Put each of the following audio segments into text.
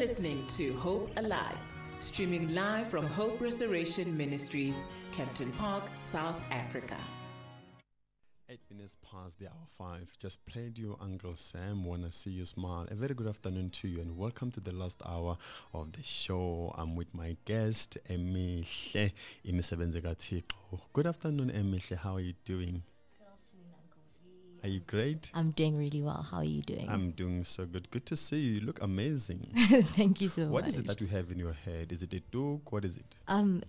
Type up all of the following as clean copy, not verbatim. listening to Hope Alive, streaming live from Hope Restoration Ministries, Kempton Park, South Africa. 8 minutes past the hour 5. Just played you Uncle Sam, Wanna See You Smile. A very good afternoon to you and welcome to the last hour of the show. I'm with my guest, Emihle Inisabenzigati. Good afternoon, Emihle. How are you doing? Good afternoon, Uncle V. Are you great? I'm doing really well. How are you doing? I'm doing so good. Good to see you. You look amazing. Thank you so much. What is it that you have in your head? Is it a duke? What is it?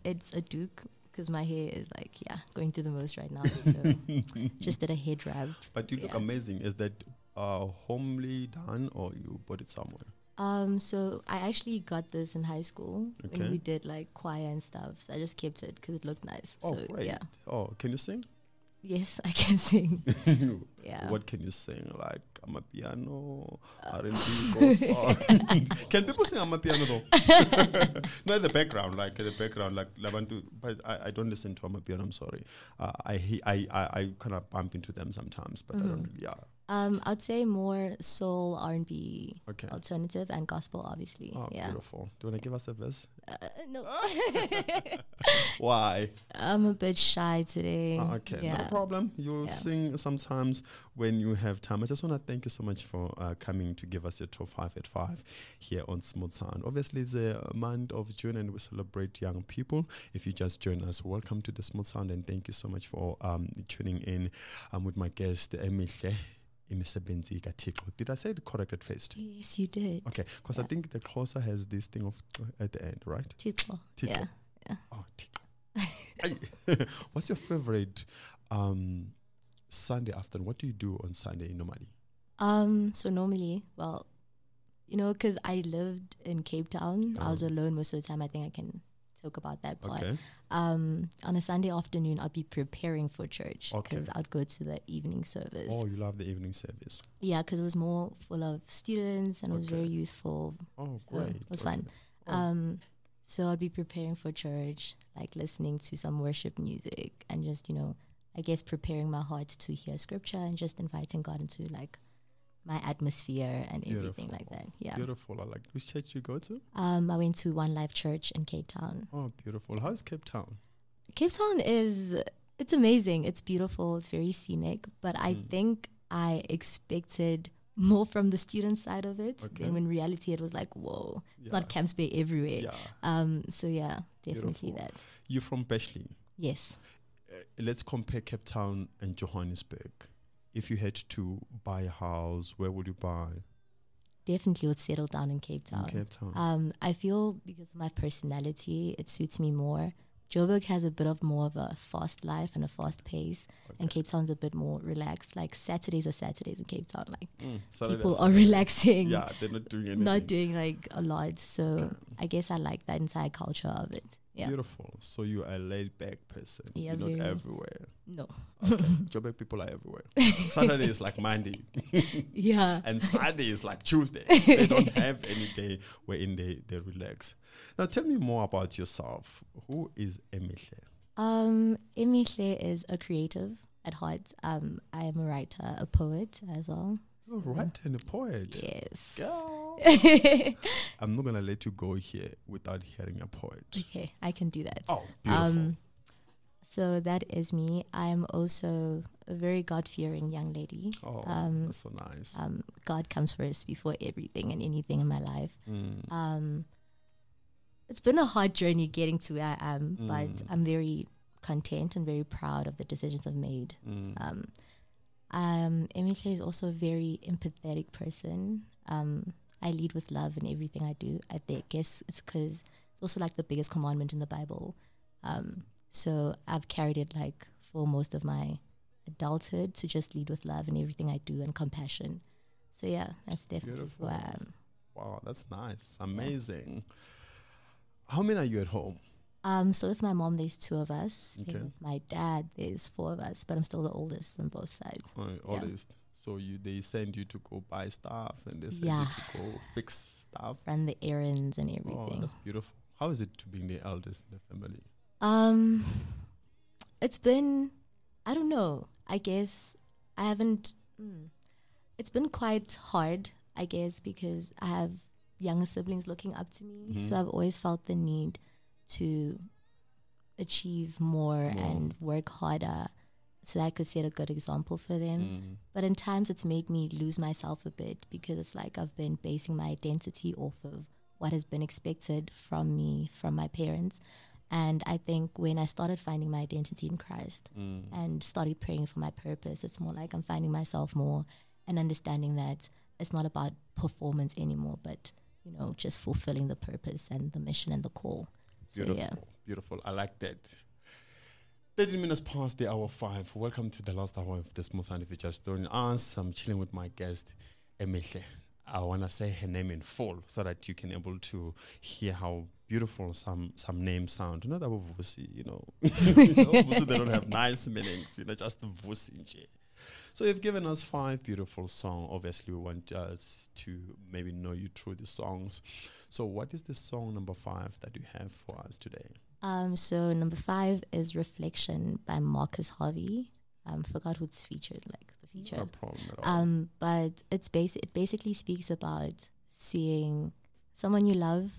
It's a duke. Because my hair is like, going through the most right now. So just did a head wrap. But you look amazing. Is that homely done or you bought it somewhere? So I actually got this in high school when we did like choir and stuff. So I just kept it because it looked nice. Oh, so, great. Yeah. Oh, can you sing? Yes, I can sing. Yeah. What can you sing? Like Amapiano, R&B, gospel. Can people sing Amapiano though? No, in the background, like Labantu. But I don't listen to Amapiano. I'm sorry. I kind of bump into them sometimes, but I don't really. Yeah. I'd say more soul, R&B, alternative, and gospel, obviously. Oh, beautiful. Do you want to give us a verse? No. Why? I'm a bit shy today. No problem. You'll sing sometimes when you have time. I just want to thank you so much for coming to give us your top 5 at 5 here on Smooth Sound. Obviously, it's the month of June and we celebrate young people. If you just join us, welcome to the Smooth Sound and thank you so much for tuning in. I'm with my guest, Emihle. Did I say it correct at first? Yes, you did. Okay, because I think the closer has this thing of at the end, right? Tito. Yeah. Oh, Tito. What's your favorite Sunday afternoon? What do you do on Sunday normally? So normally, well, you know, because I lived in Cape Town, I was alone most of the time. I think I can talk about that part. Okay. On a Sunday afternoon, I'd be preparing for church because I'd go to the evening service. Oh, you love the evening service. Yeah, because it was more full of students and it was very youthful. Oh, so great. It was fun. Oh. So I'd be preparing for church, like listening to some worship music and just, you know, I guess preparing my heart to hear scripture and just inviting God into like my atmosphere and everything like that. Yeah. Beautiful. I like. Which church you go to? I went to One Life Church in Cape Town. Oh, beautiful. How is Cape Town? Cape Town it's amazing. It's beautiful. It's very scenic. But I think I expected more from the student side of it than when reality it was like, whoa, it's not Camps Bay everywhere. Yeah. So yeah, definitely beautiful. That. You're from Bashley? Yes. Let's compare Cape Town and Johannesburg. If you had to buy a house, where would you buy? Definitely would settle down in Cape Town. I feel because of my personality, it suits me more. Joburg has a bit of more of a fast life and a fast pace. And Cape Town's a bit more relaxed. Like Saturdays in Cape Town. Like people are relaxing. Yeah, they're not doing anything. Not doing like a lot. So I guess I like that entire culture of it. Yeah. Beautiful. So you are a laid back person. Yeah, you're not everywhere. No. Okay. Joburg people are everywhere. Saturday is like Monday. Yeah. And Sunday is like Tuesday. They don't have any day wherein they relax. Now tell me more about yourself. Who is Emihle? Emihle is a creative at heart. I am a writer, a poet as well. You're a writer and a poet. Yes. Girl. I'm not going to let you go here without hearing a poet. Okay, I can do that. Oh, beautiful. So that is me. I'm also a very God-fearing young lady. Oh, that's so nice. God comes first before everything and anything in my life. It's been a hard journey getting to where I am, but I'm very content and very proud of the decisions I've made. Emihle is also a very empathetic person. I lead with love in everything I do. I guess it's because it's also like the biggest commandment in the Bible. So I've carried it like for most of my adulthood to just lead with love in everything I do and compassion. So yeah, that's definitely who I am. Wow, that's nice. Amazing. Yeah. How many are you at home? So with my mom, there's 2 of us. And with my dad, there's 4 of us. But I'm still the oldest on both sides. Oldest. So they send you to go buy stuff and they send you to go fix stuff. Run the errands and everything. Oh, that's beautiful. How is it to be the eldest in the family? It's been, I don't know. I guess I haven't, it's been quite hard, I guess, because I have younger siblings looking up to me. Mm-hmm. So I've always felt the need to achieve more and work harder so that I could set a good example for them. Mm-hmm. But in times it's made me lose myself a bit, because it's like I've been basing my identity off of what has been expected from me, from my parents. And I think when I started finding my identity in Christ and started praying for my purpose, it's more like I'm finding myself more and understanding that it's not about performance anymore, but, you know, just fulfilling the purpose and the mission and the call. Beautiful, so, yeah. Beautiful. I like that. 13 minutes past the hour 5. Welcome to the last hour of the Smooth Sound. If you're just joining us, I'm chilling with my guest, Emihle. I want to say her name in full so that you can able to hear how beautiful some names sound. Not that we're vusi, you know. They don't have nice meanings, you know, just vusi. So you've given us 5 beautiful songs. Obviously, we want us to maybe know you through the songs. So what is the song number 5 that you have for us today? So number 5 is Reflection by Marcus Harvey. Forgot who it's featured, like the feature. No problem at all. But it basically speaks about seeing someone you love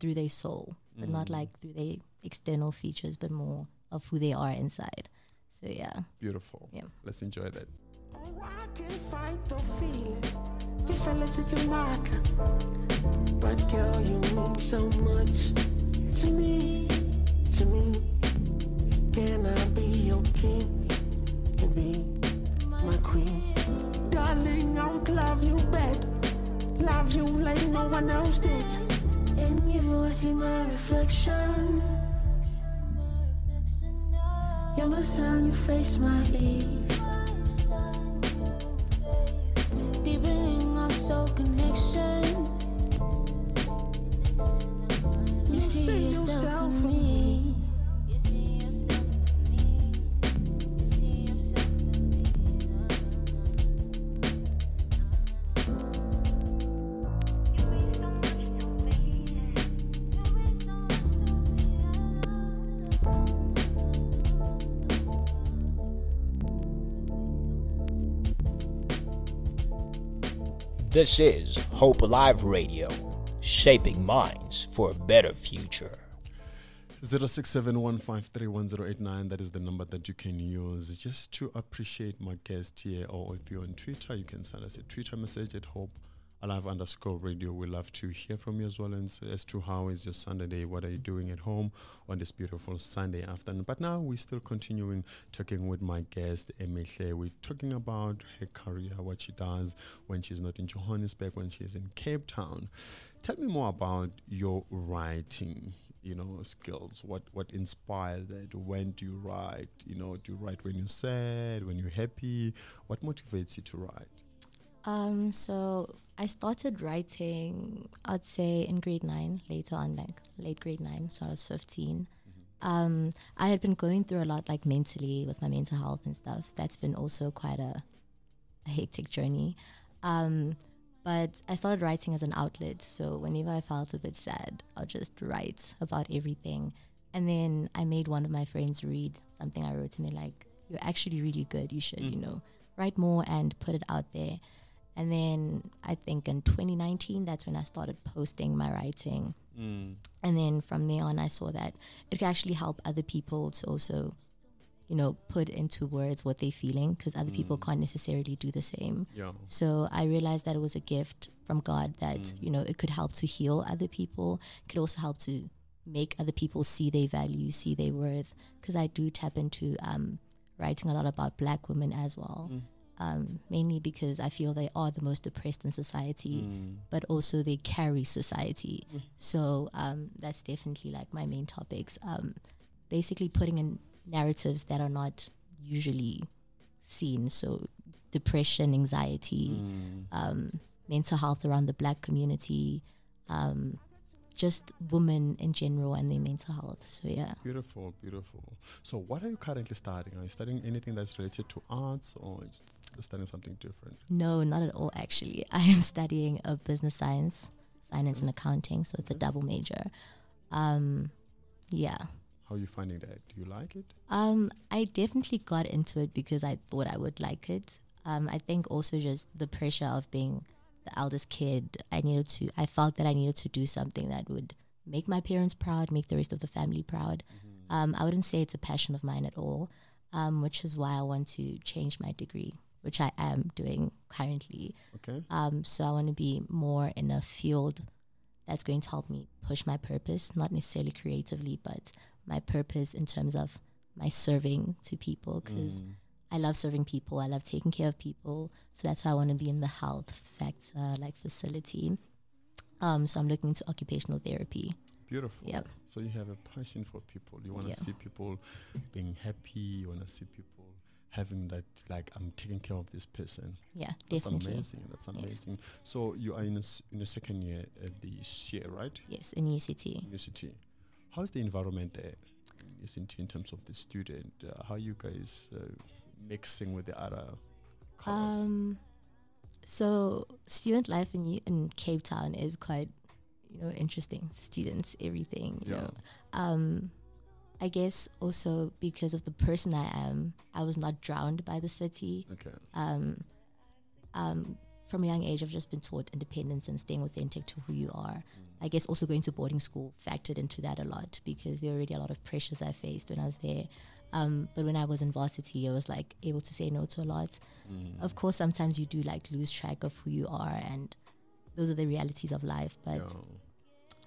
through their soul, but not like through their external features, but more of who they are inside. So yeah. Beautiful. Yeah. Let's enjoy that. Oh, I can fight the feeling. You feel it like a marker. But girl, you mean so much to me, to me. Can I be your king? And be my queen, darling. I would love you bad, love you like no one else did. In you I see my reflection. You're my sun, you face my ease. Deepening our soul connection. You see yourself in me. This is Hope Alive Radio, shaping minds for a better future. 0671531089, that is the number that you can use just to appreciate my guest here. Or if you're on Twitter, you can send us a Twitter message at Hope Alive_radio. We love to hear from you as well as to how is your Sunday. What are you doing at home on this beautiful Sunday afternoon? But now we're still continuing talking with my guest, Emihle. We're talking about her career, what she does when she's not in Johannesburg, when she's in Cape Town. Tell me more about your writing, you know, skills. What inspired that? When do you write? You know, do you write when you're sad, when you're happy? What motivates you to write? So I started writing, I'd say, in grade 9, later on, like late grade 9, so I was 15. Mm-hmm. I had been going through a lot, like mentally, with my mental health and stuff. That's been also quite a hectic journey. But I started writing as an outlet, so whenever I felt a bit sad, I'll just write about everything. And then I made one of my friends read something I wrote, and they're like, "You're actually really good, you should, you know, write more and put it out there." And then I think in 2019, that's when I started posting my writing. And then from there on, I saw that it could actually help other people to also, you know, put into words what they're feeling, because other people can't necessarily do the same. Yeah. So I realized that it was a gift from God that, you know, it could help to heal other people. It could also help to make other people see their value, see their worth, because I do tap into writing a lot about Black women as well. Mainly because I feel they are the most depressed in society, but also they carry society. So that's definitely like my main topics. Basically putting in narratives that are not usually seen. So depression, anxiety, mental health around the Black community, just women in general and their mental health. So yeah. Beautiful, beautiful. So what are you currently studying? Are you studying anything that's related to arts, or studying something different? No, not at all actually. I am studying a business science, finance and accounting, so it's a double major. Yeah. How are you finding that? Do you like it? I definitely got into it because I thought I would like it. I think also just the pressure of being the eldest kid, I felt that I needed to do something that would make my parents proud, make the rest of the family proud. Mm-hmm. I wouldn't say it's a passion of mine at all, which is why I want to change my degree, which I am doing currently. Okay. So I want to be more in a field that's going to help me push my purpose, not necessarily creatively, but my purpose in terms of my serving to people, because I love serving people. I love taking care of people. So that's why I want to be in the health factor, like facility. So I'm looking into occupational therapy. Beautiful. Yep. So you have a passion for people. You want to see people being happy. You want to see people having that, like, I'm taking care of this person. Yeah, that's definitely. That's amazing. Yes. So you are in a second year at this year, right? Yes, in UCT. UCT. How's the environment there? UCT in terms of the student, how are you guys mixing with the other colors? So student life in Cape Town is quite, interesting. Students, everything, you know. I guess also because of the person I am, I was not drowned by the city. Okay. From a young age, I've just been taught independence and staying authentic to who you are. I guess also going to boarding school factored into that a lot, because there were already a lot of pressures I faced when I was there. But when I was in varsity, I was like able to say no to a lot. Of course, sometimes you do like lose track of who you are, and those are the realities of life. But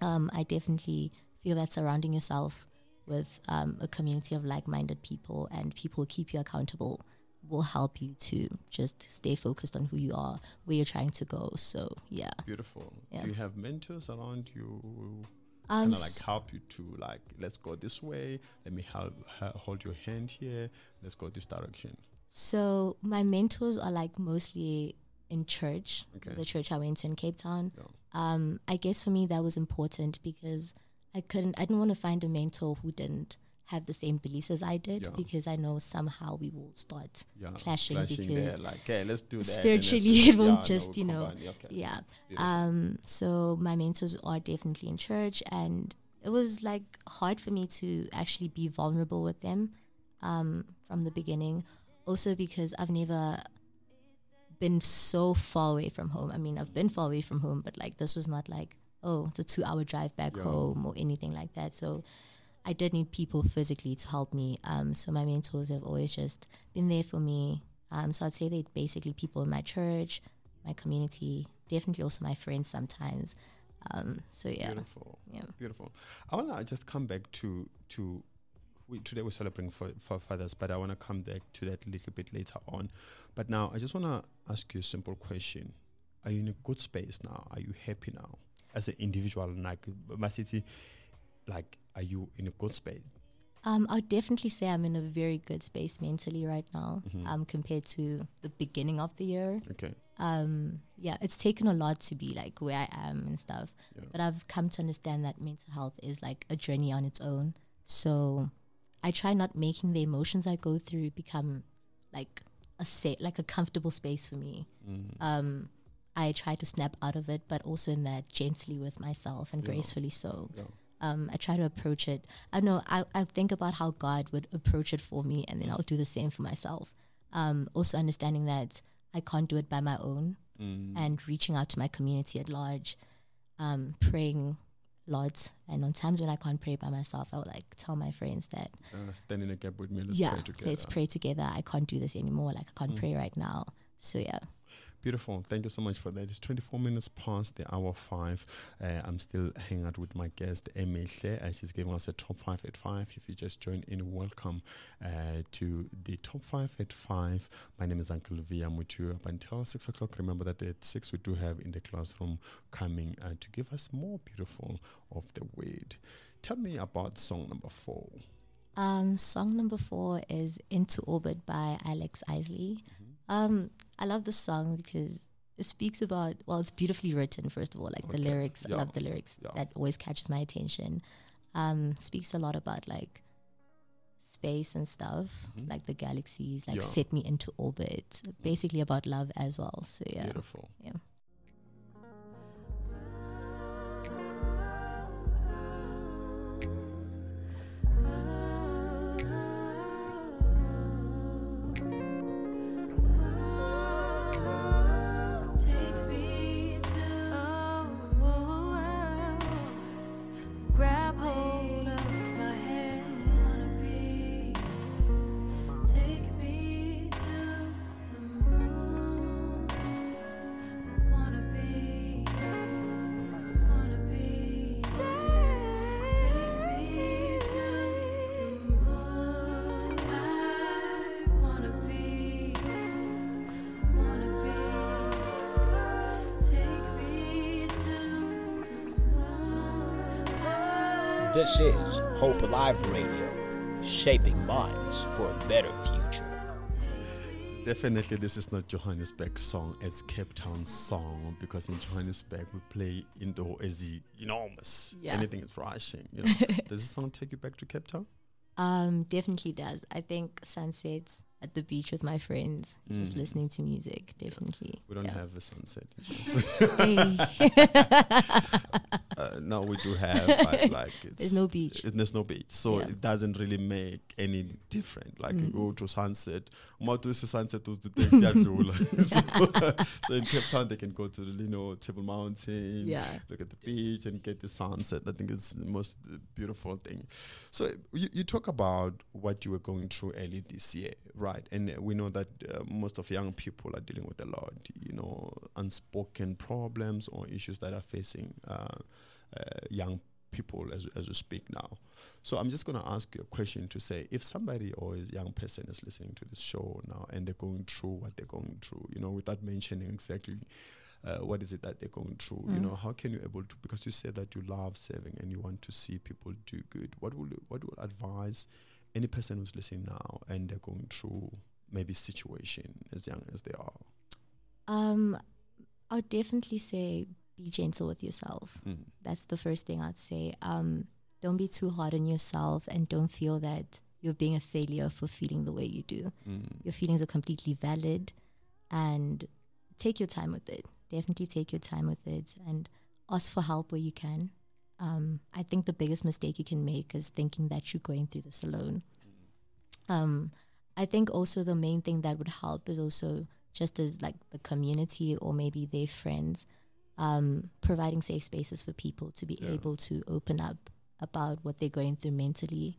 I definitely feel that surrounding yourself with a community of like-minded people and people who keep you accountable will help you to just stay focused on who you are, where you're trying to go. So, yeah. Beautiful. Yeah. Do you have mentors around you who kind of like help you to, like, let's go this way, let me hold your hand here, let's go this direction? So my mentors are like mostly in church, the church I went to in Cape Town. Yeah. I guess for me that was important because I didn't want to find a mentor who didn't have the same beliefs as I did, because I know somehow we will start clashing because there, like, hey, let's do that. Spiritually, it won't just, Yeah. So my mentors are definitely in church, and it was like hard for me to actually be vulnerable with them from the beginning. Also because I've never been so far away from home. I mean, I've been far away from home, but like this was not like, oh, it's a 2-hour drive back home or anything like that. So I did need people physically to help me. So my mentors have always just been there for me. So I'd say they're basically people in my church, my community, definitely also my friends sometimes. So yeah. Beautiful. Yeah. Beautiful. I want to just come back to today we're celebrating for fathers, but I want to come back to that a little bit later on. But now I just want to ask you a simple question. Are you in a good space now? Are you happy now? As an individual, like my city, like, are you in a good space? I would definitely say I'm in a very good space mentally right now, compared to the beginning of the year. Okay. Yeah, it's taken a lot to be like where I am and stuff, but I've come to understand that mental health is like a journey on its own. So I try not making the emotions I go through become like a comfortable space for me. I try to snap out of it, but also in that gently with myself and gracefully so. Yeah. I try to approach it. I know I think about how God would approach it for me, and then I'll do the same for myself. Also understanding that I can't do it by my own, and reaching out to my community at large, praying lots. And on times when I can't pray by myself, I would like tell my friends that stand in a gap with me, let's pray together. I can't do this anymore, like I can't pray right now. So yeah. Beautiful. Thank you so much for that. It's 24 minutes past the hour 5. I'm still hanging out with my guest, Emihle, and she's giving us a top 5 at 5. If you just join in, welcome to the top 5 at 5. My name is Uncle Levia Mutu. Up until 6 o'clock, remember that at 6 we do have In the Classroom coming to give us more beautiful of the word. Tell me about song number 4. Song number 4 is Into Orbit by Alex Isley. I love this song because it speaks about, well, it's beautifully written, first of all, like the lyrics, I love the lyrics, that always catches my attention. Speaks a lot about like space and stuff, like the galaxies, like set me into orbit, basically about love as well. So yeah. Beautiful. Yeah. Take me This is Hope Alive Radio, shaping minds for a better future. Definitely this is not Johannesburg's song, it's Cape Town's song, because in Johannesburg we play indoor as enormous. Yeah. Anything is rushing. You know. Does this song take you back to Cape Town? Definitely does. I think sunsets at the beach with my friends, just listening to music, definitely. Yeah. We don't have a sunset. No, we do have, but there's no beach. There's no beach, so it doesn't really make any difference. You go to sunset, so in Cape Town they can go to the Table Mountain, look at the beach and get the sunset. I think it's the most beautiful thing. So you talk about what you were going through early this year, right? And we know that most of young people are dealing with a lot, unspoken problems or issues that are facing young people as we speak now. So I'm just going to ask you a question to say, if somebody or a young person is listening to this show now and they're going through what they're going through, without mentioning exactly what is it that they're going through, how can you able to, because you said that you love serving and you want to see people do good, what would advise any person who's listening now and they're going through maybe situation as young as they are? I would definitely say be gentle with yourself. That's the first thing I'd say. Don't be too hard on yourself and don't feel that you're being a failure for feeling the way you do. Your feelings are completely valid and take your time with it. Definitely take your time with it and ask for help where you can. I think the biggest mistake you can make is thinking that you're going through this alone. I think also the main thing that would help is also just as the community or maybe their friends, providing safe spaces for people to be able to open up about what they're going through mentally,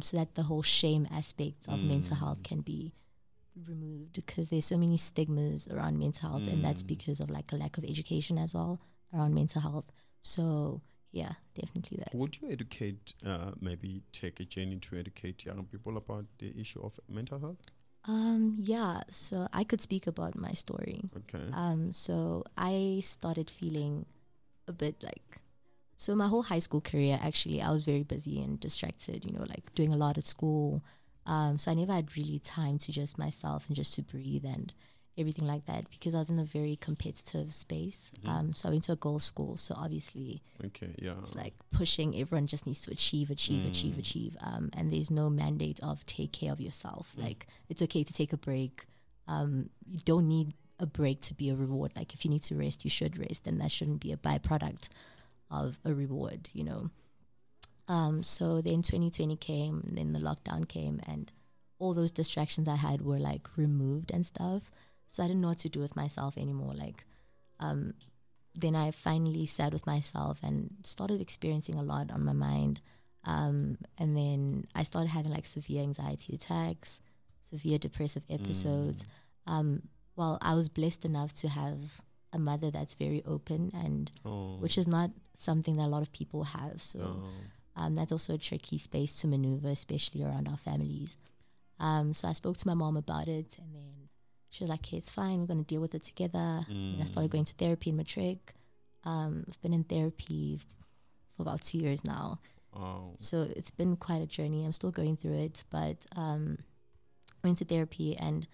so that the whole shame aspect of mental health can be removed, because there's so many stigmas around mental health and that's because of a lack of education as well around mental health. So yeah, definitely that. Would you educate, maybe take a journey to educate young people about the issue of mental health? Yeah, so I could speak about my story. Okay. So I started feeling a bit so my whole high school career, actually, I was very busy and distracted, doing a lot at school. So I never had really time to just myself and just to breathe and everything like that, because I was in a very competitive space. So I went to a girls' school, so obviously it's pushing, everyone just needs to achieve. And there's no mandate of take care of yourself. It's okay to take a break. You don't need a break to be a reward. If you need to rest, you should rest, and that shouldn't be a byproduct of a reward, So then 2020 came, and then the lockdown came, and all those distractions I had were removed and stuff. So I didn't know what to do with myself anymore. Then I finally sat with myself and started experiencing a lot on my mind. And then I started having severe anxiety attacks, severe depressive episodes. Well, I was blessed enough to have a mother that's very open, and which is not something that a lot of people have. So that's also a tricky space to maneuver, especially around our families. So I spoke to my mom about it, and then she was like, "Hey, it's fine. We're going to deal with it together." And I started going to therapy in matric. I've been in therapy for about 2 years now. So it's been quite a journey. I'm still going through it, but I went to therapy, and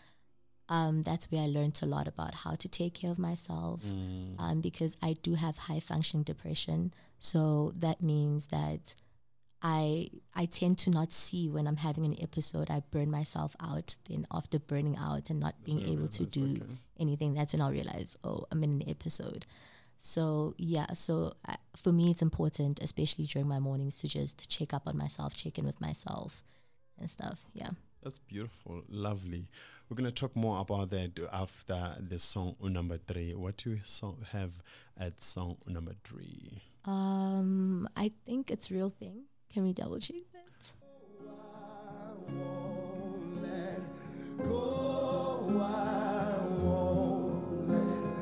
that's where I learned a lot about how to take care of myself, because I do have high-functioning depression. So that means that I tend to not see when I'm having an episode. I burn myself out. Then after burning out and not being able to do anything, that's when I'll realize, oh, I'm in an episode. So yeah, so for me it's important, especially during my mornings, to just check up on myself, check in with myself and stuff. Yeah. That's beautiful. Lovely. We're going to talk more about that after the song number 3. What do you have at song number 3? I think it's Real Thing. Can we double check that? I won't let go. I won't let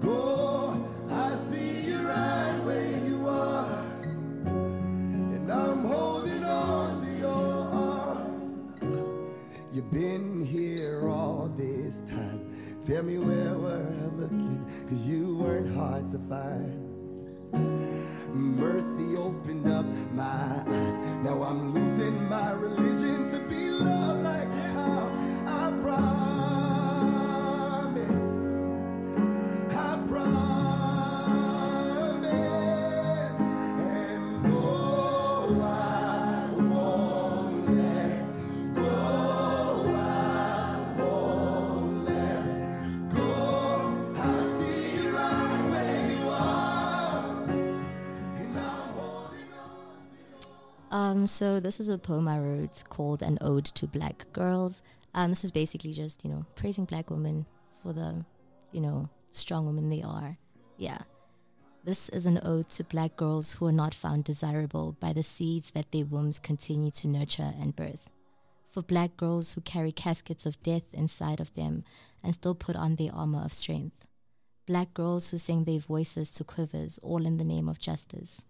go. I see you right where you are, and I'm holding on to your arm. You've been here all this time. Tell me where were I looking? 'Cause you weren't hard to find. Mercy opened up my eyes. Now I'm losing my religion to be loved like a child. I promise, and no, I won't let go. I won't let go. I'll see you right where you are, and I'm holding on to you. So this is a poem I wrote called An Ode to Black Girls. This is basically just, praising black women for the, strong women they are. Yeah. This is an ode to black girls who are not found desirable by the seeds that their wombs continue to nurture and birth. For black girls who carry caskets of death inside of them and still put on their armor of strength. Black girls who sing their voices to quivers, all in the name of justice.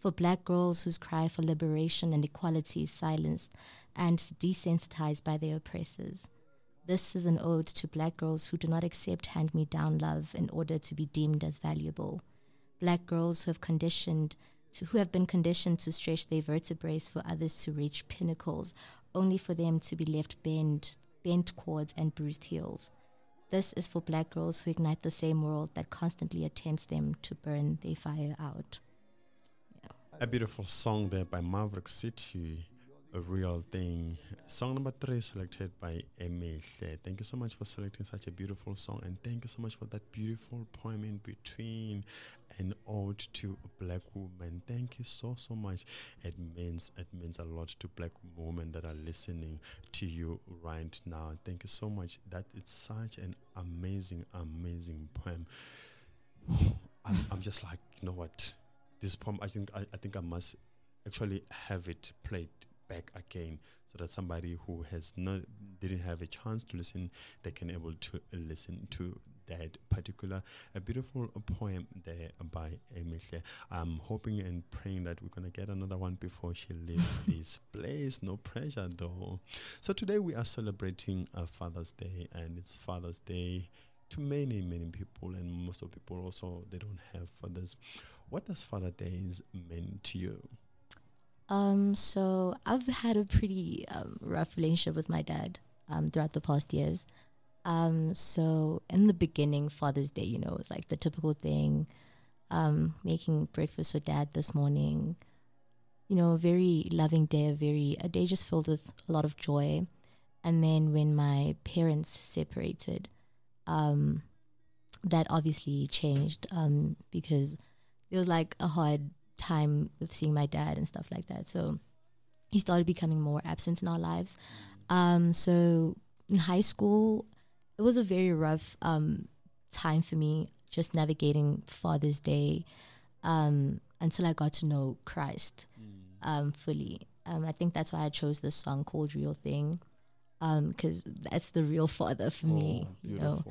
For black girls whose cry for liberation and equality is silenced and desensitized by their oppressors. This is an ode to black girls who do not accept hand-me-down love in order to be deemed as valuable. Black girls who have been conditioned to stretch their vertebrae for others to reach pinnacles, only for them to be left bent cords and bruised heels. This is for black girls who ignite the same world that constantly attempts them to burn their fire out. A beautiful song there by Maverick City, A Real Thing. Song number 3 selected by Emihle. Thank you so much for selecting such a beautiful song, and thank you so much for that beautiful poem in between, An Ode to a Black Woman. Thank you so much. It means a lot to black women that are listening to you right now. Thank you so much. That it's such an amazing poem. I'm just like, you know what? This poem, I think I must actually have it played back again, so that somebody who didn't have a chance to listen, they can able to listen to that particular a beautiful poem there by Emihle. I'm hoping and praying that we're gonna get another one before she leaves this place. No pressure though. So today we are celebrating Father's Day, and it's Father's Day to many people, and most of people also, they don't have fathers. What does Father Days mean to you? So I've had a pretty rough relationship with my dad throughout the past years. So in the beginning, Father's Day, it was like the typical thing, making breakfast for dad this morning. A very loving day, a day just filled with a lot of joy. And then when my parents separated, that obviously changed because it was like a hard time with seeing my dad and stuff like that. So he started becoming more absent in our lives. So in high school, it was a very rough time for me, just navigating Father's Day until I got to know Christ fully. I think that's why I chose this song called Real Thing, because that's the real father for me. Beautiful.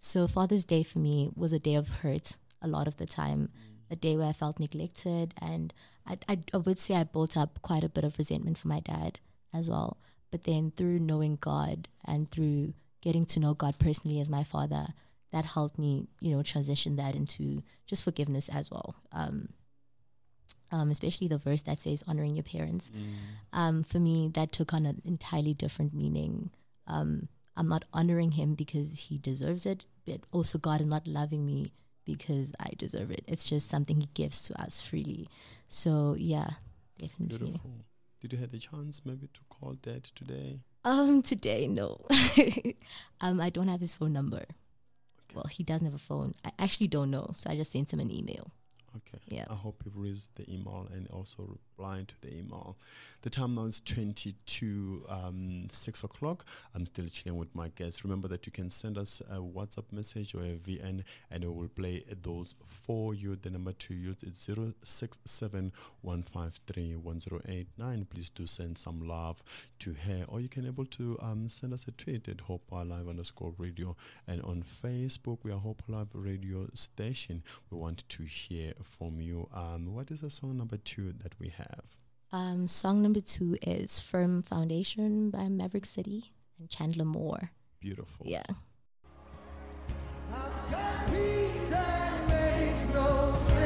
So Father's Day for me was a day of hurt a lot of the time, a day where I felt neglected, and I would say I built up quite a bit of resentment for my dad as well. But then through knowing God and through getting to know God personally as my father, that helped me, transition that into just forgiveness as well. Especially the verse that says honoring your parents. For me, that took on an entirely different meaning. I'm not honoring him because he deserves it, but also God is not loving me because I deserve it. It's just something he gives to us freely. So yeah, definitely. Beautiful. Did you have a chance maybe to call dad today? Today, no. I don't have his phone number. Okay. Well, he doesn't have a phone. I actually don't know, so I just sent him an email. Okay. Yeah. I hope you've read the email and also replied to the email. The time now is 6:00. I'm still chilling with my guests. Remember that you can send us a WhatsApp message or a VN, and we will play those for you. The number to use is 067-153-1089. Please do send some love to her, or you can able to send us a tweet at Hope Alive_radio, and on Facebook we are Hope Alive Radio Station. We want to hear from you. What is the song number 2 that we have? Song number 2 is Firm Foundation by Maverick City and Chandler Moore. Beautiful. Yeah. I've got peace that makes no sense.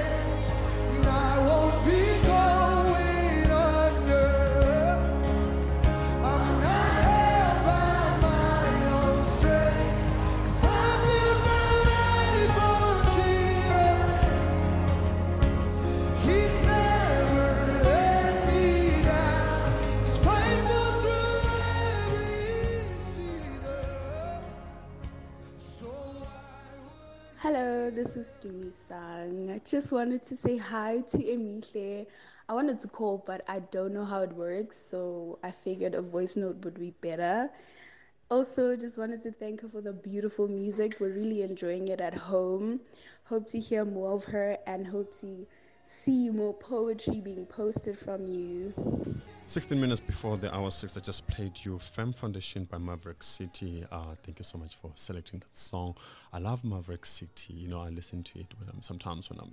Hello, this is Dumi Sang. I just wanted to say hi to Emihle. I wanted to call, but I don't know how it works, so I figured a voice note would be better. Also, just wanted to thank her for the beautiful music. We're really enjoying it at home. Hope to hear more of her and hope to see more poetry being posted from you. 16 minutes before the hour 6, I just played you Femme Foundation by Maverick City. Thank you so much for selecting that song. I love Maverick City. You know, I listen to it when I'm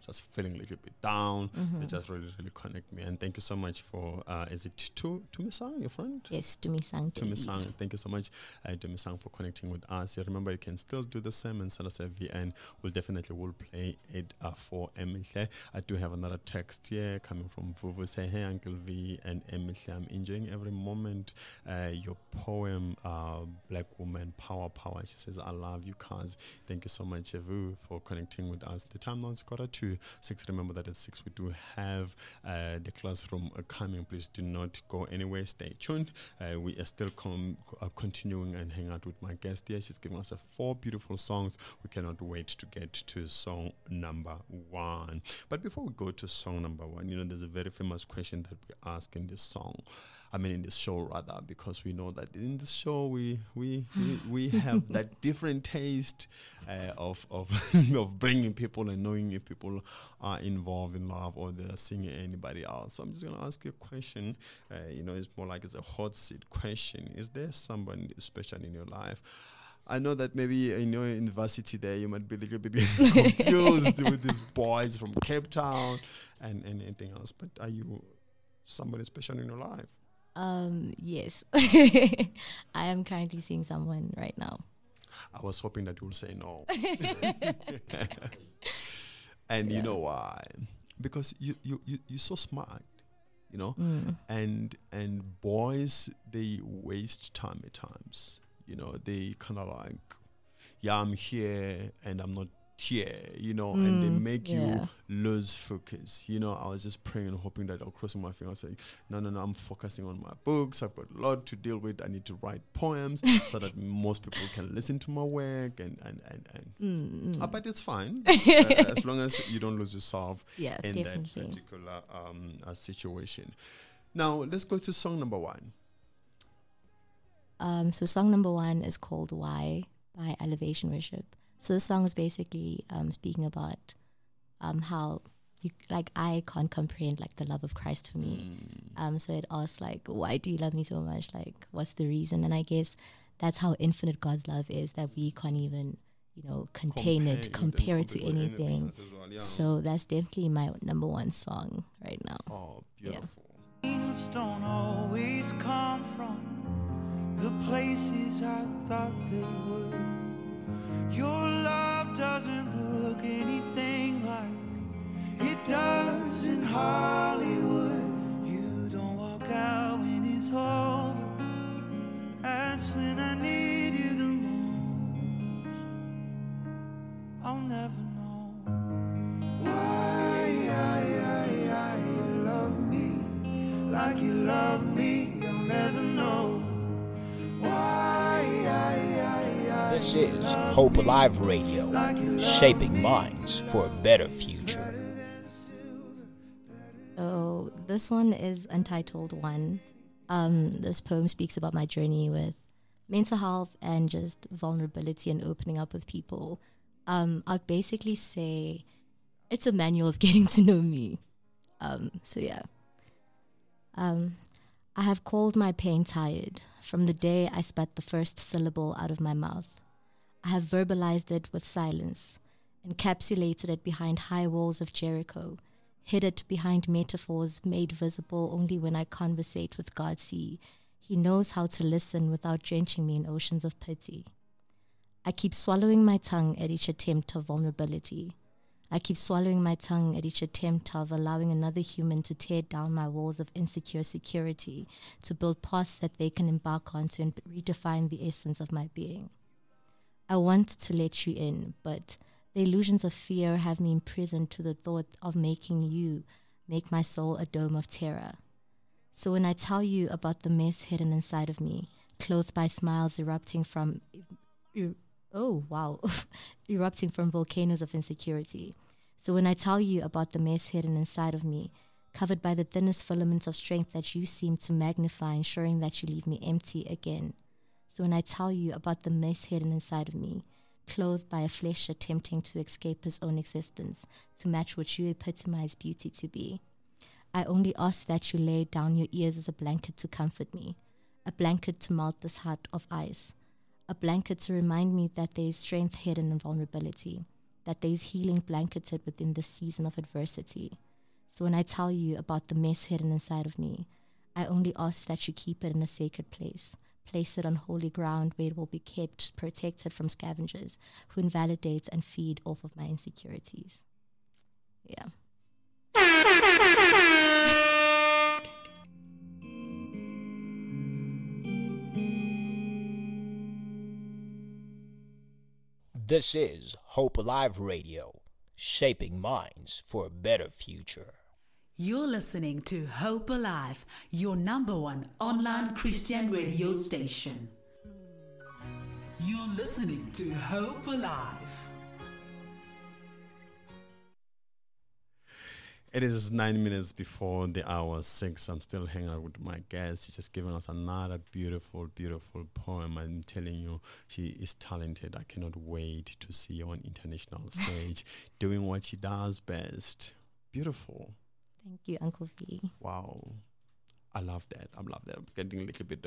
just feeling a little bit down. Mm-hmm. They just really, really connect me. And thank you so much for, is it Tumisang, your friend? Yes, Tumisang. Tumisang, thank you so much, Tumisang, for connecting with us. Yeah, remember, you can still do the same and send us a VN. We'll definitely will play it for Emihle. I do have another text here coming from Vuvu. Say, hey, Uncle V and Emihle. I'm enjoying every moment. Your poem, Black Woman, Power. She says, I love you, cuz. Thank you so much, Vu, for connecting with us. The time now is 6:45. Remember that at 6 we do have the classroom coming. Please do not go anywhere. Stay tuned. We are still continuing and hang out with my guest here. She's giving us 4 beautiful songs. We cannot wait to get to song number 1. But before we go to song number 1, you know, there's a very famous question that we ask in this song. I mean, in this show rather, because we know that in this show we have that different taste of of bringing people and knowing if people are involved in love or they're seeing anybody else. So I'm just gonna ask you a question. You know, it's more like it's a hot seat question. Is there someone special in your life? I know that maybe, you know, in university there you might be a little bit confused with these boys from Cape Town and anything else. But are you somebody special in your life? Yes. I am currently seeing someone right now. I was hoping that you would say no. And yeah. You know why? Because you're so smart, you know? Mm. And boys, they waste time at times. You know, they kind of like, yeah, I'm here and I'm not here, you know, and they make you lose focus. You know, I was just praying and hoping that I'll cross my fingers and say, no, I'm focusing on my books. I've got a lot to deal with. I need to write poems so that most people can listen to my work and. But it's fine. As long as you don't lose yourself in definitely. That particular situation. Now, let's go to song number 1. So song number 1 is called Why by Elevation Worship. So the song is basically speaking about how you, like, I can't comprehend, like, the love of Christ for me. So it asks, like, why do you love me so much? Like, what's the reason? And I guess that's how infinite God's love is, that we can't even, you know, compare it to anything. Well, yeah. So that's definitely my number 1 song right now. Oh, beautiful. Yeah. Things don't always come from the places I thought they would. Your love doesn't look anything like it does in Hollywood. You don't walk out when it's over. That's when I need you the most. I'll never know why you love me like you love me. I'll never know why. This is Hope Alive Radio, shaping minds for a better future. So this one is Untitled One. This poem speaks about my journey with mental health and just vulnerability and opening up with people. I'd basically say it's a manual of getting to know me. So yeah. I have called my pain tired from the day I spat the first syllable out of my mouth. I have verbalized it with silence, encapsulated it behind high walls of Jericho, hid it behind metaphors made visible only when I conversate with God. See, He knows how to listen without drenching me in oceans of pity. I keep swallowing my tongue at each attempt of vulnerability. I keep swallowing my tongue at each attempt of allowing another human to tear down my walls of insecure security, to build paths that they can embark on to redefine the essence of my being. I want to let you in, but the illusions of fear have me imprisoned to the thought of making you make my soul a dome of terror. So when I tell you about the mess hidden inside of me, clothed by smiles erupting from oh, wow, erupting from volcanoes of insecurity. So when I tell you about the mess hidden inside of me, covered by the thinnest filaments of strength that you seem to magnify, ensuring that you leave me empty again. So when I tell you about the mess hidden inside of me, clothed by a flesh attempting to escape his own existence, to match what you epitomize beauty to be, I only ask that you lay down your ears as a blanket to comfort me, a blanket to melt this heart of ice, a blanket to remind me that there is strength hidden in vulnerability, that there is healing blanketed within this season of adversity. So when I tell you about the mess hidden inside of me, I only ask that you keep it in a sacred place, place it on holy ground where it will be kept, protected from scavengers who invalidate and feed off of my insecurities. Yeah. This is Hope Alive Radio, shaping minds for a better future. You're listening to Hope Alive, your #1 online Christian radio station. You're listening to Hope Alive. It is 9 minutes before the hour 6. I'm still hanging out with my guest. She's just giving us another beautiful, beautiful poem. I'm telling you, she is talented. I cannot wait to see her on international stage doing what she does best. Beautiful. Thank you, Uncle V. Wow. I love that. I love that. I'm getting a little bit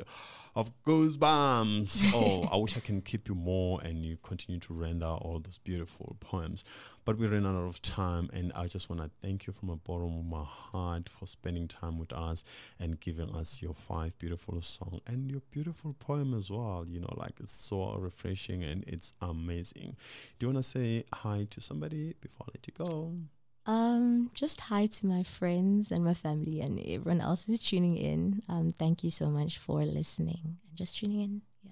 of goosebumps. Oh, I wish I can keep you more and you continue to render all those beautiful poems. But we ran out of time, and I just want to thank you from the bottom of my heart for spending time with us and giving us your 5 beautiful songs and your beautiful poem as well. You know, like, it's so refreshing and it's amazing. Do you want to say hi to somebody before I let you go? Just hi to my friends and my family and everyone else who's tuning in. Thank you so much for listening and just tuning in. Yeah.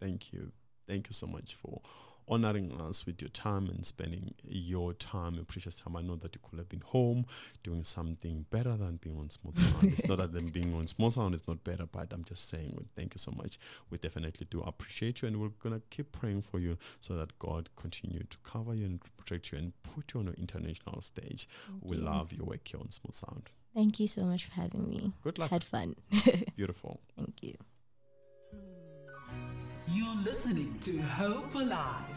Thank you. Thank you so much for honoring us with your time and spending your time, your precious time. I know that you could have been home doing something better than being on Smooth Sound. It's not that them being on Smooth Sound is not better, but I'm just saying, well, thank you so much. We definitely do appreciate you, and we're going to keep praying for you so that God continue to cover you and protect you and put you on an international stage. Thank you. Love your work here on Smooth Sound. Thank you so much for having me. Good luck. Had fun. Beautiful. Thank you. You're listening to Hope Alive.